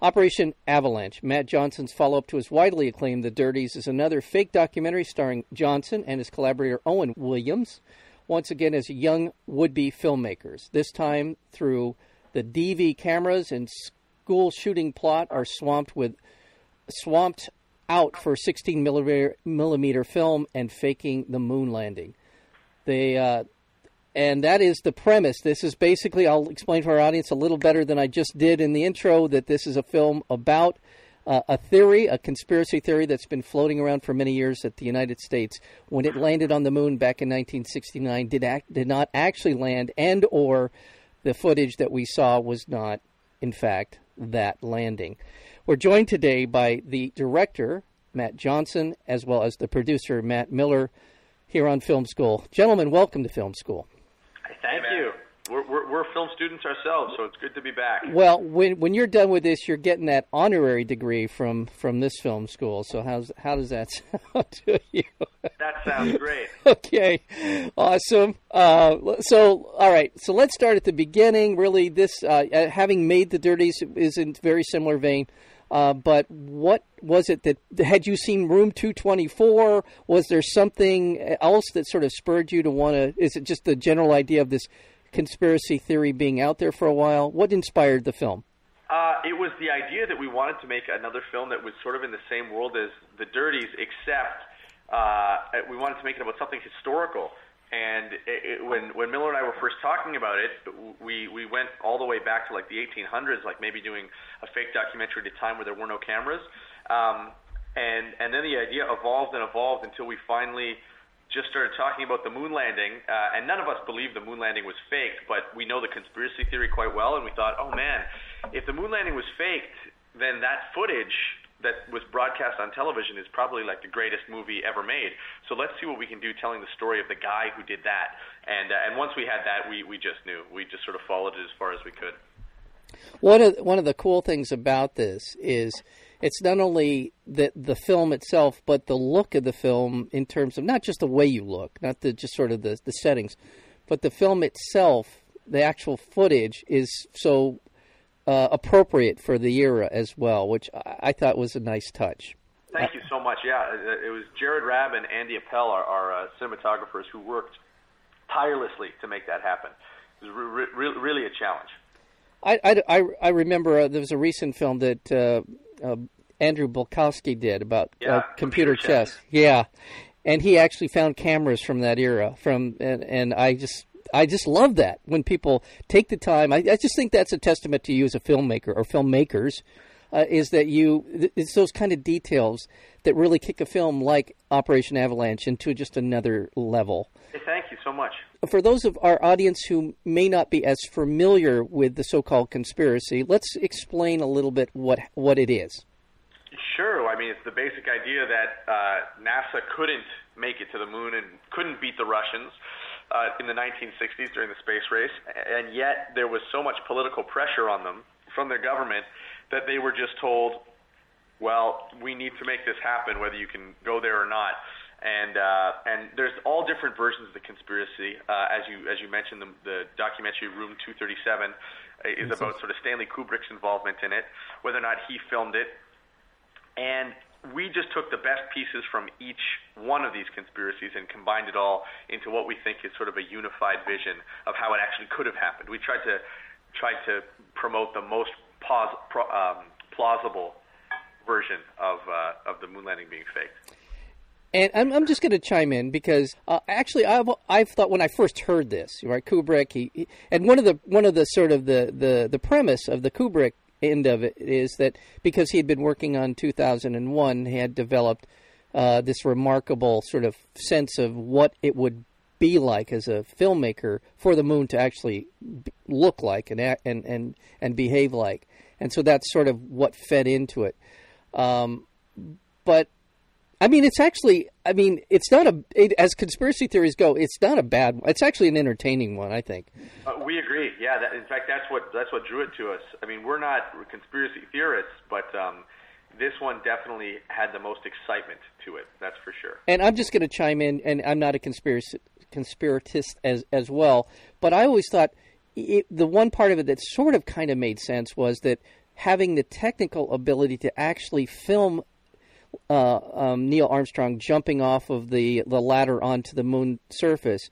Operation Avalanche, Matt Johnson's follow-up to his widely acclaimed The Dirties, is another fake documentary starring Johnson and his collaborator Owen Williams, once again as young would-be filmmakers. This time through the DV cameras and school shooting plot are swamped out for 16mm film and faking the moon landing. And that is the premise. This is basically, I'll explain to our audience a little better than I just did in the intro, that this is a film about a conspiracy theory that's been floating around for many years that the United States, when it landed on the moon back in 1969, did not actually land, and or the footage that we saw was not, in fact, that landing. We're joined today by the director, Matt Johnson, as well as the producer, Matt Miller, here on Film School. Gentlemen, welcome to Film School. Thank you. We're film students ourselves, so it's good to be back. Well, when you're done with this, you're getting that honorary degree from this film school. So how does that sound to you? That sounds great. Okay, awesome. All right. So let's start at the beginning. Really, this having made The Dirties is in very similar vein. But what was it that, had you seen Room 224, was there something else that sort of spurred you to want to, is it just the general idea of this conspiracy theory being out there for a while? What inspired the film? It was the idea that we wanted to make another film that was sort of in the same world as The Dirties, except we wanted to make it about something historical. And when Miller and I were first talking about it, we went all the way back to like the 1800s, like maybe doing a fake documentary at a time where there were no cameras. And then the idea evolved until we finally just started talking about the moon landing. And none of us believed the moon landing was faked, but we know the conspiracy theory quite well. And we thought, oh man, if the moon landing was faked, then that footage that was broadcast on television is probably like the greatest movie ever made. So let's see what we can do telling the story of the guy who did that. And once we had that, we just knew. We just sort of followed it as far as we could. One of the cool things about this is it's not only the film itself, but the look of the film in terms of not just the way you look, not the just sort of the settings, but the film itself, the actual footage is so appropriate for the era as well, which I thought was a nice touch. Thank you so much. Yeah, it was Jared Rabb and Andy Appel, our cinematographers, who worked tirelessly to make that happen. It was really a challenge. I remember there was a recent film that Andrew Bulkowski did about computer chess. Yeah, and he actually found cameras from that era. I just love that when people take the time. I just think that's a testament to you as a filmmaker or filmmakers, is that it's those kind of details that really kick a film like Operation Avalanche into just another level. Hey, thank you so much. For those of our audience who may not be as familiar with the so-called conspiracy, let's explain a little bit what it is. Sure. I mean, it's the basic idea that NASA couldn't make it to the moon and couldn't beat the Russians in the 1960s during the space race, and yet there was so much political pressure on them from their government that they were just told, well, we need to make this happen whether you can go there or not. And there's all different versions of the conspiracy. As you mentioned, the documentary Room 237 is about sort of Stanley Kubrick's involvement in it, whether or not he filmed it. And we just took the best pieces from each one of these conspiracies and combined it all into what we think is sort of a unified vision of how it actually could have happened. We tried to promote the most plausible version of the moon landing being faked. And I'm just going to chime in because actually I've thought when I first heard this, right, Kubrick, he and one of the sort of the premise of the Kubrick end of it is that because he had been working on 2001, he had developed this remarkable sort of sense of what it would be like as a filmmaker for the moon to actually look like and behave like. And so that's sort of what fed into it. But I mean, it's actually, I mean, it's not a, it, as conspiracy theories go, it's not a bad one. It's actually an entertaining one, I think. We agree. Yeah. That, in fact, that's what drew it to us. I mean, we're not conspiracy theorists, but this one definitely had the most excitement to it. That's for sure. And I'm just going to chime in, and I'm not a conspiratist as well, but I always thought the one part of it that sort of kind of made sense was that having the technical ability to actually film Neil Armstrong jumping off of the ladder onto the moon surface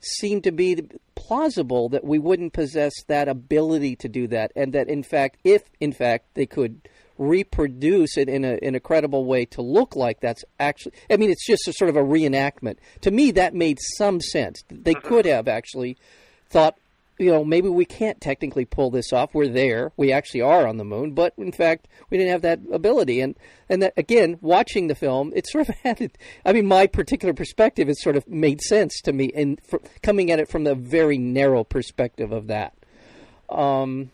seemed to be plausible, that we wouldn't possess that ability to do that, and that in fact, if in fact they could reproduce it in a credible way to look like that's actually, I mean, it's just a sort of a reenactment. To me, that made some sense. They could have actually thought, you know, maybe we can't technically pull this off. We're there. We actually are on the moon, but in fact, we didn't have that ability. And that, again, watching the film, it sort of had, I mean, my particular perspective, it sort of made sense to me, and coming at it from the very narrow perspective of that. Do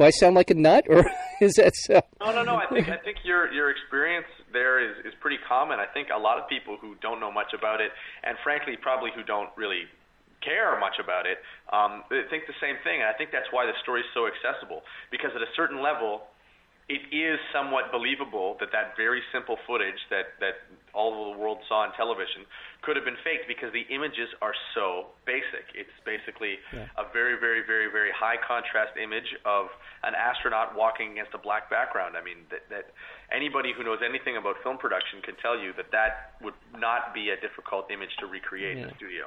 I sound like a nut, or is that so? No. I think your experience there is pretty common. I think a lot of people who don't know much about it, and frankly, probably who don't really care much about it, think the same thing. And I think that's why the story is so accessible, because at a certain level, it is somewhat believable that very simple footage that all the world saw on television could have been faked, because the images are so basic. It's basically a very, very, very, very high contrast image of an astronaut walking against a black background. I mean, that anybody who knows anything about film production can tell you that would not be a difficult image to recreate in the studio.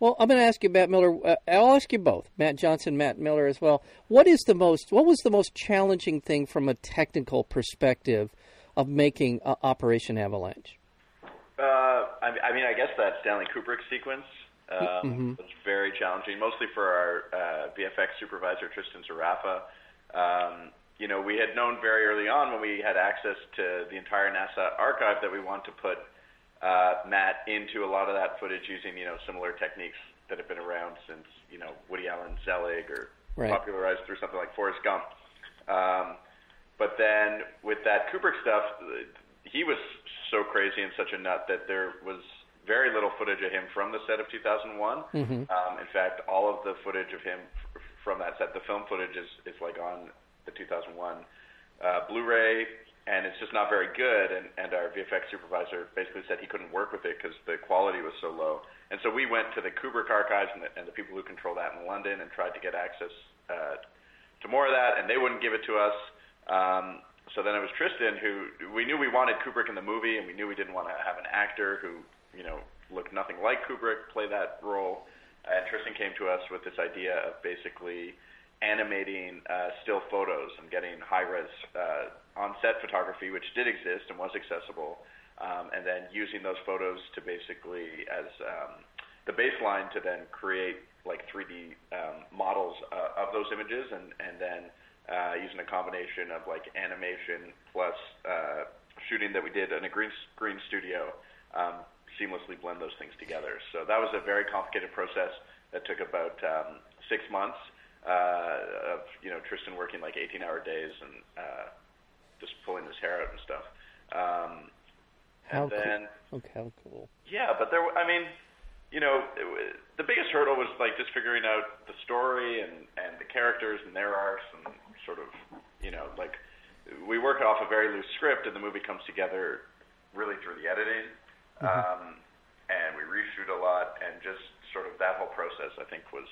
Well, I'm going to ask you, Matt Miller. I'll ask you both, Matt Johnson, Matt Miller, as well. What was the most challenging thing from a technical perspective of making Operation Avalanche? I mean, I guess that Stanley Kubrick sequence was very challenging, mostly for our VFX supervisor, Tristan Zarafa. You know, we had known very early on, when we had access to the entire NASA archive, that we wanted to put Matt into a lot of that footage using, you know, similar techniques that have been around since, you know, Woody Allen, Zelig, or popularized through something like Forrest Gump. But then with that Kubrick stuff, he was so crazy and such a nut that there was very little footage of him from the set of 2001. In fact, all of the footage of him from that set, the film footage, is like on the 2001 Blu-ray. And it's just not very good, and our VFX supervisor basically said he couldn't work with it because the quality was so low. And so we went to the Kubrick archives and the people who control that in London and tried to get access to more of that, and they wouldn't give it to us. So then it was Tristan who, we knew we wanted Kubrick in the movie, and we knew we didn't want to have an actor who, you know, looked nothing like Kubrick play that role. And Tristan came to us with this idea of basically animating still photos and getting high-res on-set photography, which did exist and was accessible, and then using those photos to basically as the baseline to then create like 3D models of those images, and then using a combination of like animation plus shooting that we did in a green screen studio, seamlessly blend those things together. So that was a very complicated process that took about 6 months. Of, you know, Tristan working like 18-hour days and just pulling his hair out and stuff. How cool. Yeah, but there, I mean, you know, the biggest hurdle was like just figuring out the story and the characters, and there are some sort of, you know, like we work off a very loose script and the movie comes together really through the editing. And we reshoot a lot, and just sort of that whole process, I think, was,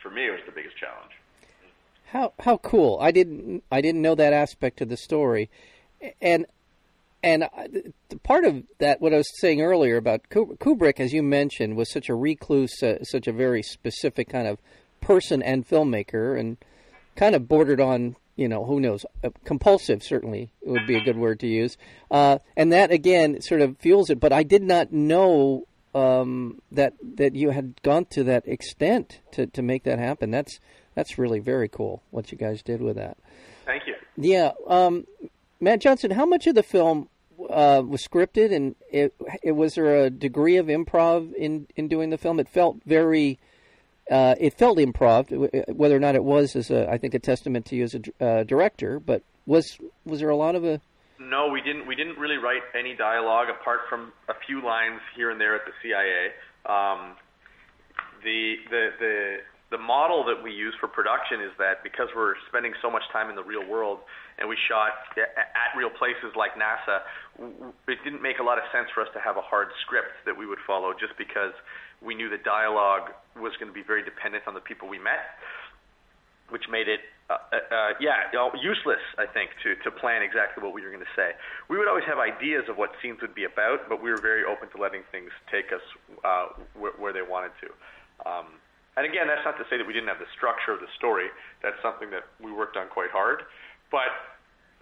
for me, it was the biggest challenge. How cool! I didn't know that aspect of the story, and part of that, what I was saying earlier about Kubrick, as you mentioned, was such a recluse, such a very specific kind of person and filmmaker, and kind of bordered on, you know, who knows, compulsive certainly would be a good word to use, and that again sort of fuels it. But I did not know that you had gone to that extent to make that happen. That's really very cool what you guys did with that. Thank you. Yeah. Matt Johnson, how much of the film was scripted, and it was there a degree of improv in doing the film? It felt very improv, whether or not it was, is I think a testament to you as a director, but was there a lot of a No, we didn't. We didn't really write any dialogue apart from a few lines here and there at the CIA. The model that we use for production is that because we're spending so much time in the real world and we shot at real places like NASA, it didn't make a lot of sense for us to have a hard script that we would follow, just because we knew the dialogue was going to be very dependent on the people we met, which made it useless, I think, to plan exactly what we were going to say. We would always have ideas of what scenes would be about, but we were very open to letting things take us where they wanted to. And again, that's not to say that we didn't have the structure of the story. That's something that we worked on quite hard. But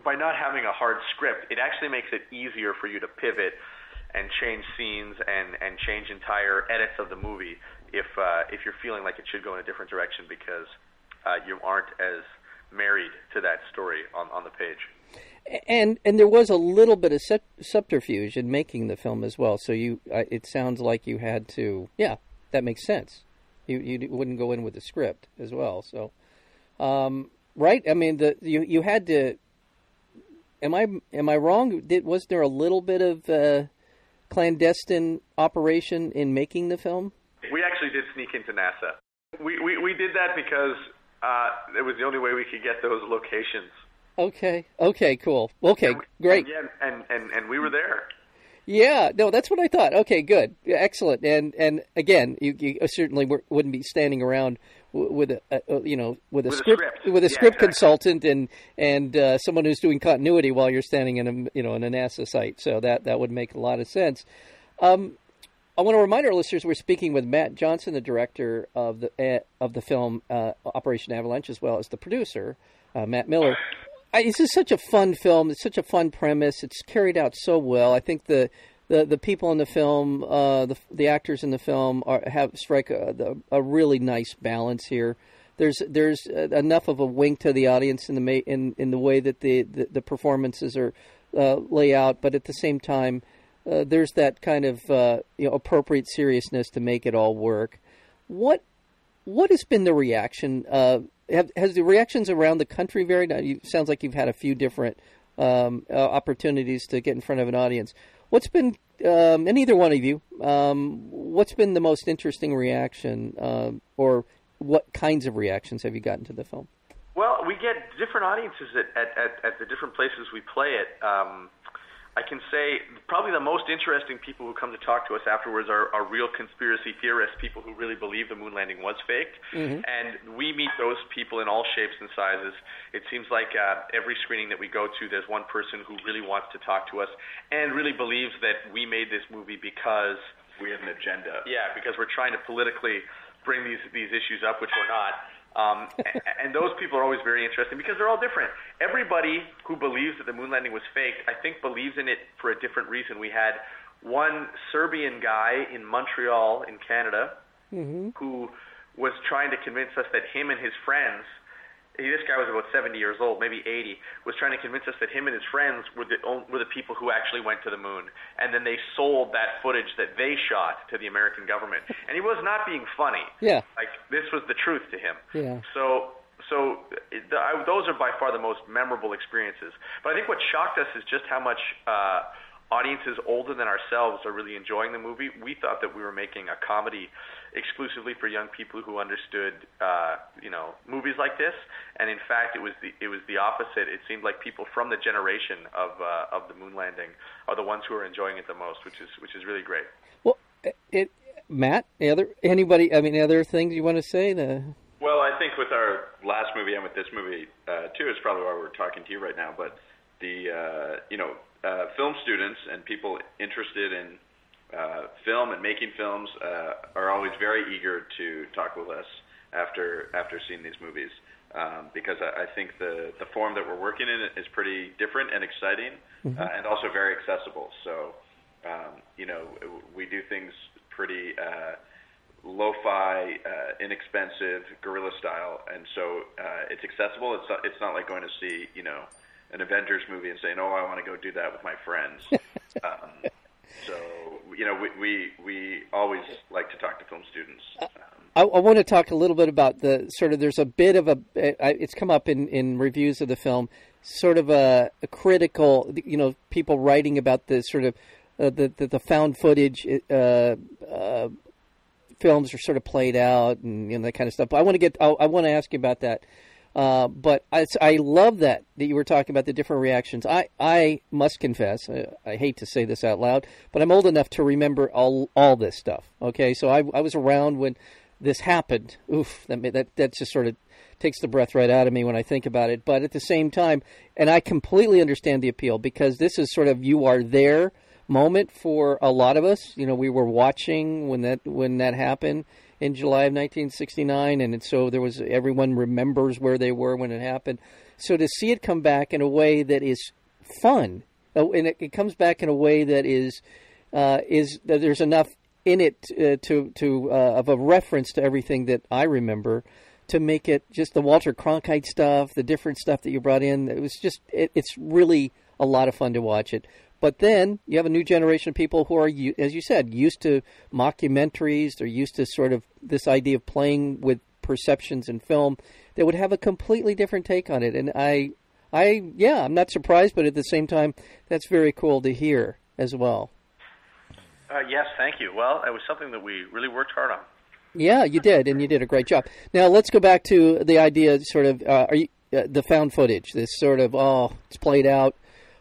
by not having a hard script, it actually makes it easier for you to pivot and change scenes and change entire edits of the movie if you're feeling like it should go in a different direction, because you aren't as married to that story on the page. And there was a little bit of subterfuge in making the film as well. So you, it sounds like you had to. Yeah, that makes sense. You wouldn't go in with the script as well. So, right? I mean, you had to. Am I wrong? Was there a little bit of clandestine operation in making the film? We actually did sneak into NASA. We did that because it was the only way we could get those locations. Okay, cool. Okay, great. And we were there. Yeah, no, that's what I thought. Okay, good, excellent. And again, you certainly wouldn't be standing around with a script consultant and someone who's doing continuity while you're standing in a NASA site. So that would make a lot of sense. I want to remind our listeners we're speaking with Matt Johnson, the director of the film Operation Avalanche, as well as the producer Matt Miller. This is such a fun film. It's such a fun premise. It's carried out so well. I think the people in the film, the actors in the film, strike a really nice balance here. There's enough of a wink to the audience in the way that the performances are lay out, but at the same time, there's that kind of appropriate seriousness to make it all work. What has been the reaction? Has the reactions around the country varied? It sounds like you've had a few different opportunities to get in front of an audience. What's been, and either one of you, what's been the most interesting reaction, or what kinds of reactions have you gotten to the film? Well, we get different audiences at the different places we play it. I can say probably the most interesting people who come to talk to us afterwards are real conspiracy theorists, people who really believe the moon landing was faked. Mm-hmm. And we meet those people in all shapes and sizes. It seems like every screening that we go to, there's one person who really wants to talk to us and really believes that we made this movie because we have an agenda. Yeah, because we're trying to politically bring these issues up, which we're not. And those people are always very interesting because they're all different. Everybody who believes that the moon landing was faked, I think, believes in it for a different reason. We had one Serbian guy in Montreal in Canada, mm-hmm. who was trying to convince us that him and his friends, this guy was about 70 years old, maybe 80, was trying to convince us that him and his friends were the people who actually went to the moon. And then they sold that footage that they shot to the American government. And he was not being funny. Yeah. Like, this was the truth to him. Yeah. So those are by far the most memorable experiences. But I think what shocked us is just how much audiences older than ourselves are really enjoying the movie. We thought that we were making a comedy exclusively for young people who understood, movies like this. And in fact, it was the opposite. It seemed like people from the generation of the moon landing are the ones who are enjoying it the most, which is really great. Well, Matt, any other things you want to say? Well, I think with our last movie and with this movie too, it's probably why we're talking to you right now. But film students and people interested in film and making films are always very eager to talk with us after seeing these movies, because I think the form that we're working in is pretty different and exciting, mm-hmm. And also very accessible. So, we do things pretty lo-fi, inexpensive, guerrilla style, and so it's accessible. It's not like going to see an Avengers movie and saying, "Oh, I want to go do that with my friends." We always like to talk to film students. I want to talk a little bit about there's a bit of it's come up in reviews of the film, sort of a critical, you know, people writing about the sort of the found footage films are sort of played out and that kind of stuff. But I want to I want to ask you about that. But I love that you were talking about the different reactions. I must confess, I hate to say this out loud, but I'm old enough to remember all this stuff. Okay, so I was around when this happened. Oof, that just sort of takes the breath right out of me when I think about it. But at the same time, and I completely understand the appeal, because this is sort of you are there moment for a lot of us. You know, we were watching when that happened in July of 1969, and so there was, everyone remembers where they were when it happened. So to see it come back in a way that is fun, and it comes back in a way that is that there's enough in it of a reference to everything that I remember to make it just the Walter Cronkite stuff, the different stuff that you brought in. It was just it's really a lot of fun to watch it. But then you have a new generation of people who are, as you said, used to mockumentaries. They're used to sort of this idea of playing with perceptions in film. They would have a completely different take on it. And I'm not surprised, but at the same time, that's very cool to hear as well. Yes, thank you. Well, it was something that we really worked hard on. Yeah, you did, and you did a great job. Now let's go back to the idea, sort of, the found footage. This sort of, it's played out.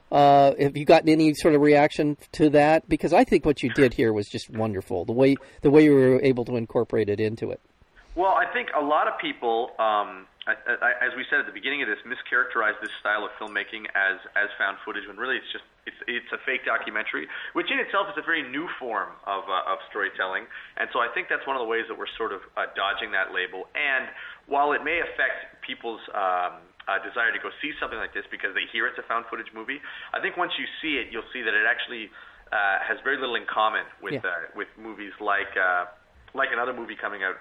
Have you gotten any sort of reaction to that? Because I think what you did here was just wonderful, the way you were able to incorporate it into it. Well, I think a lot of people, as we said at the beginning of this, mischaracterize this style of filmmaking as found footage, when really it's just it's a fake documentary, which in itself is a very new form of storytelling. And so I think that's one of the ways that we're sort of dodging that label. And while it may affect people's desire to go see something like this because they hear it's a found footage movie, I think once you see it, you'll see that it actually has very little in common with movies like another movie coming out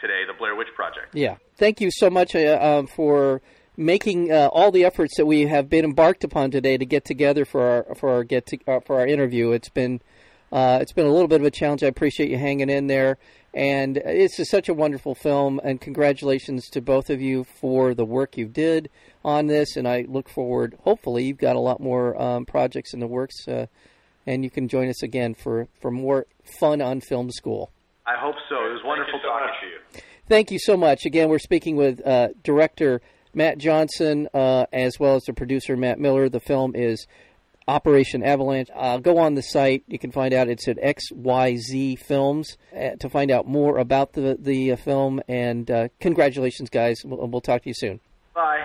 today, The Blair Witch Project. Yeah. Thank you so much for making all the efforts that we have been embarked upon today to get together for our interview. It's been a little bit of a challenge. I appreciate you hanging in there. And it's just such a wonderful film, and congratulations to both of you for the work you did on this, and I look forward, hopefully you've got a lot more projects in the works, and you can join us again for more fun on Film School. I hope so. It was wonderful talking to you. Thank you so much. Again, we're speaking with director Matt Johnson, as well as the producer Matt Miller. The film is Operation Avalanche. Go on the site. You can find out. It's at XYZ Films to find out more about the film. And congratulations, guys. We'll talk to you soon. Bye.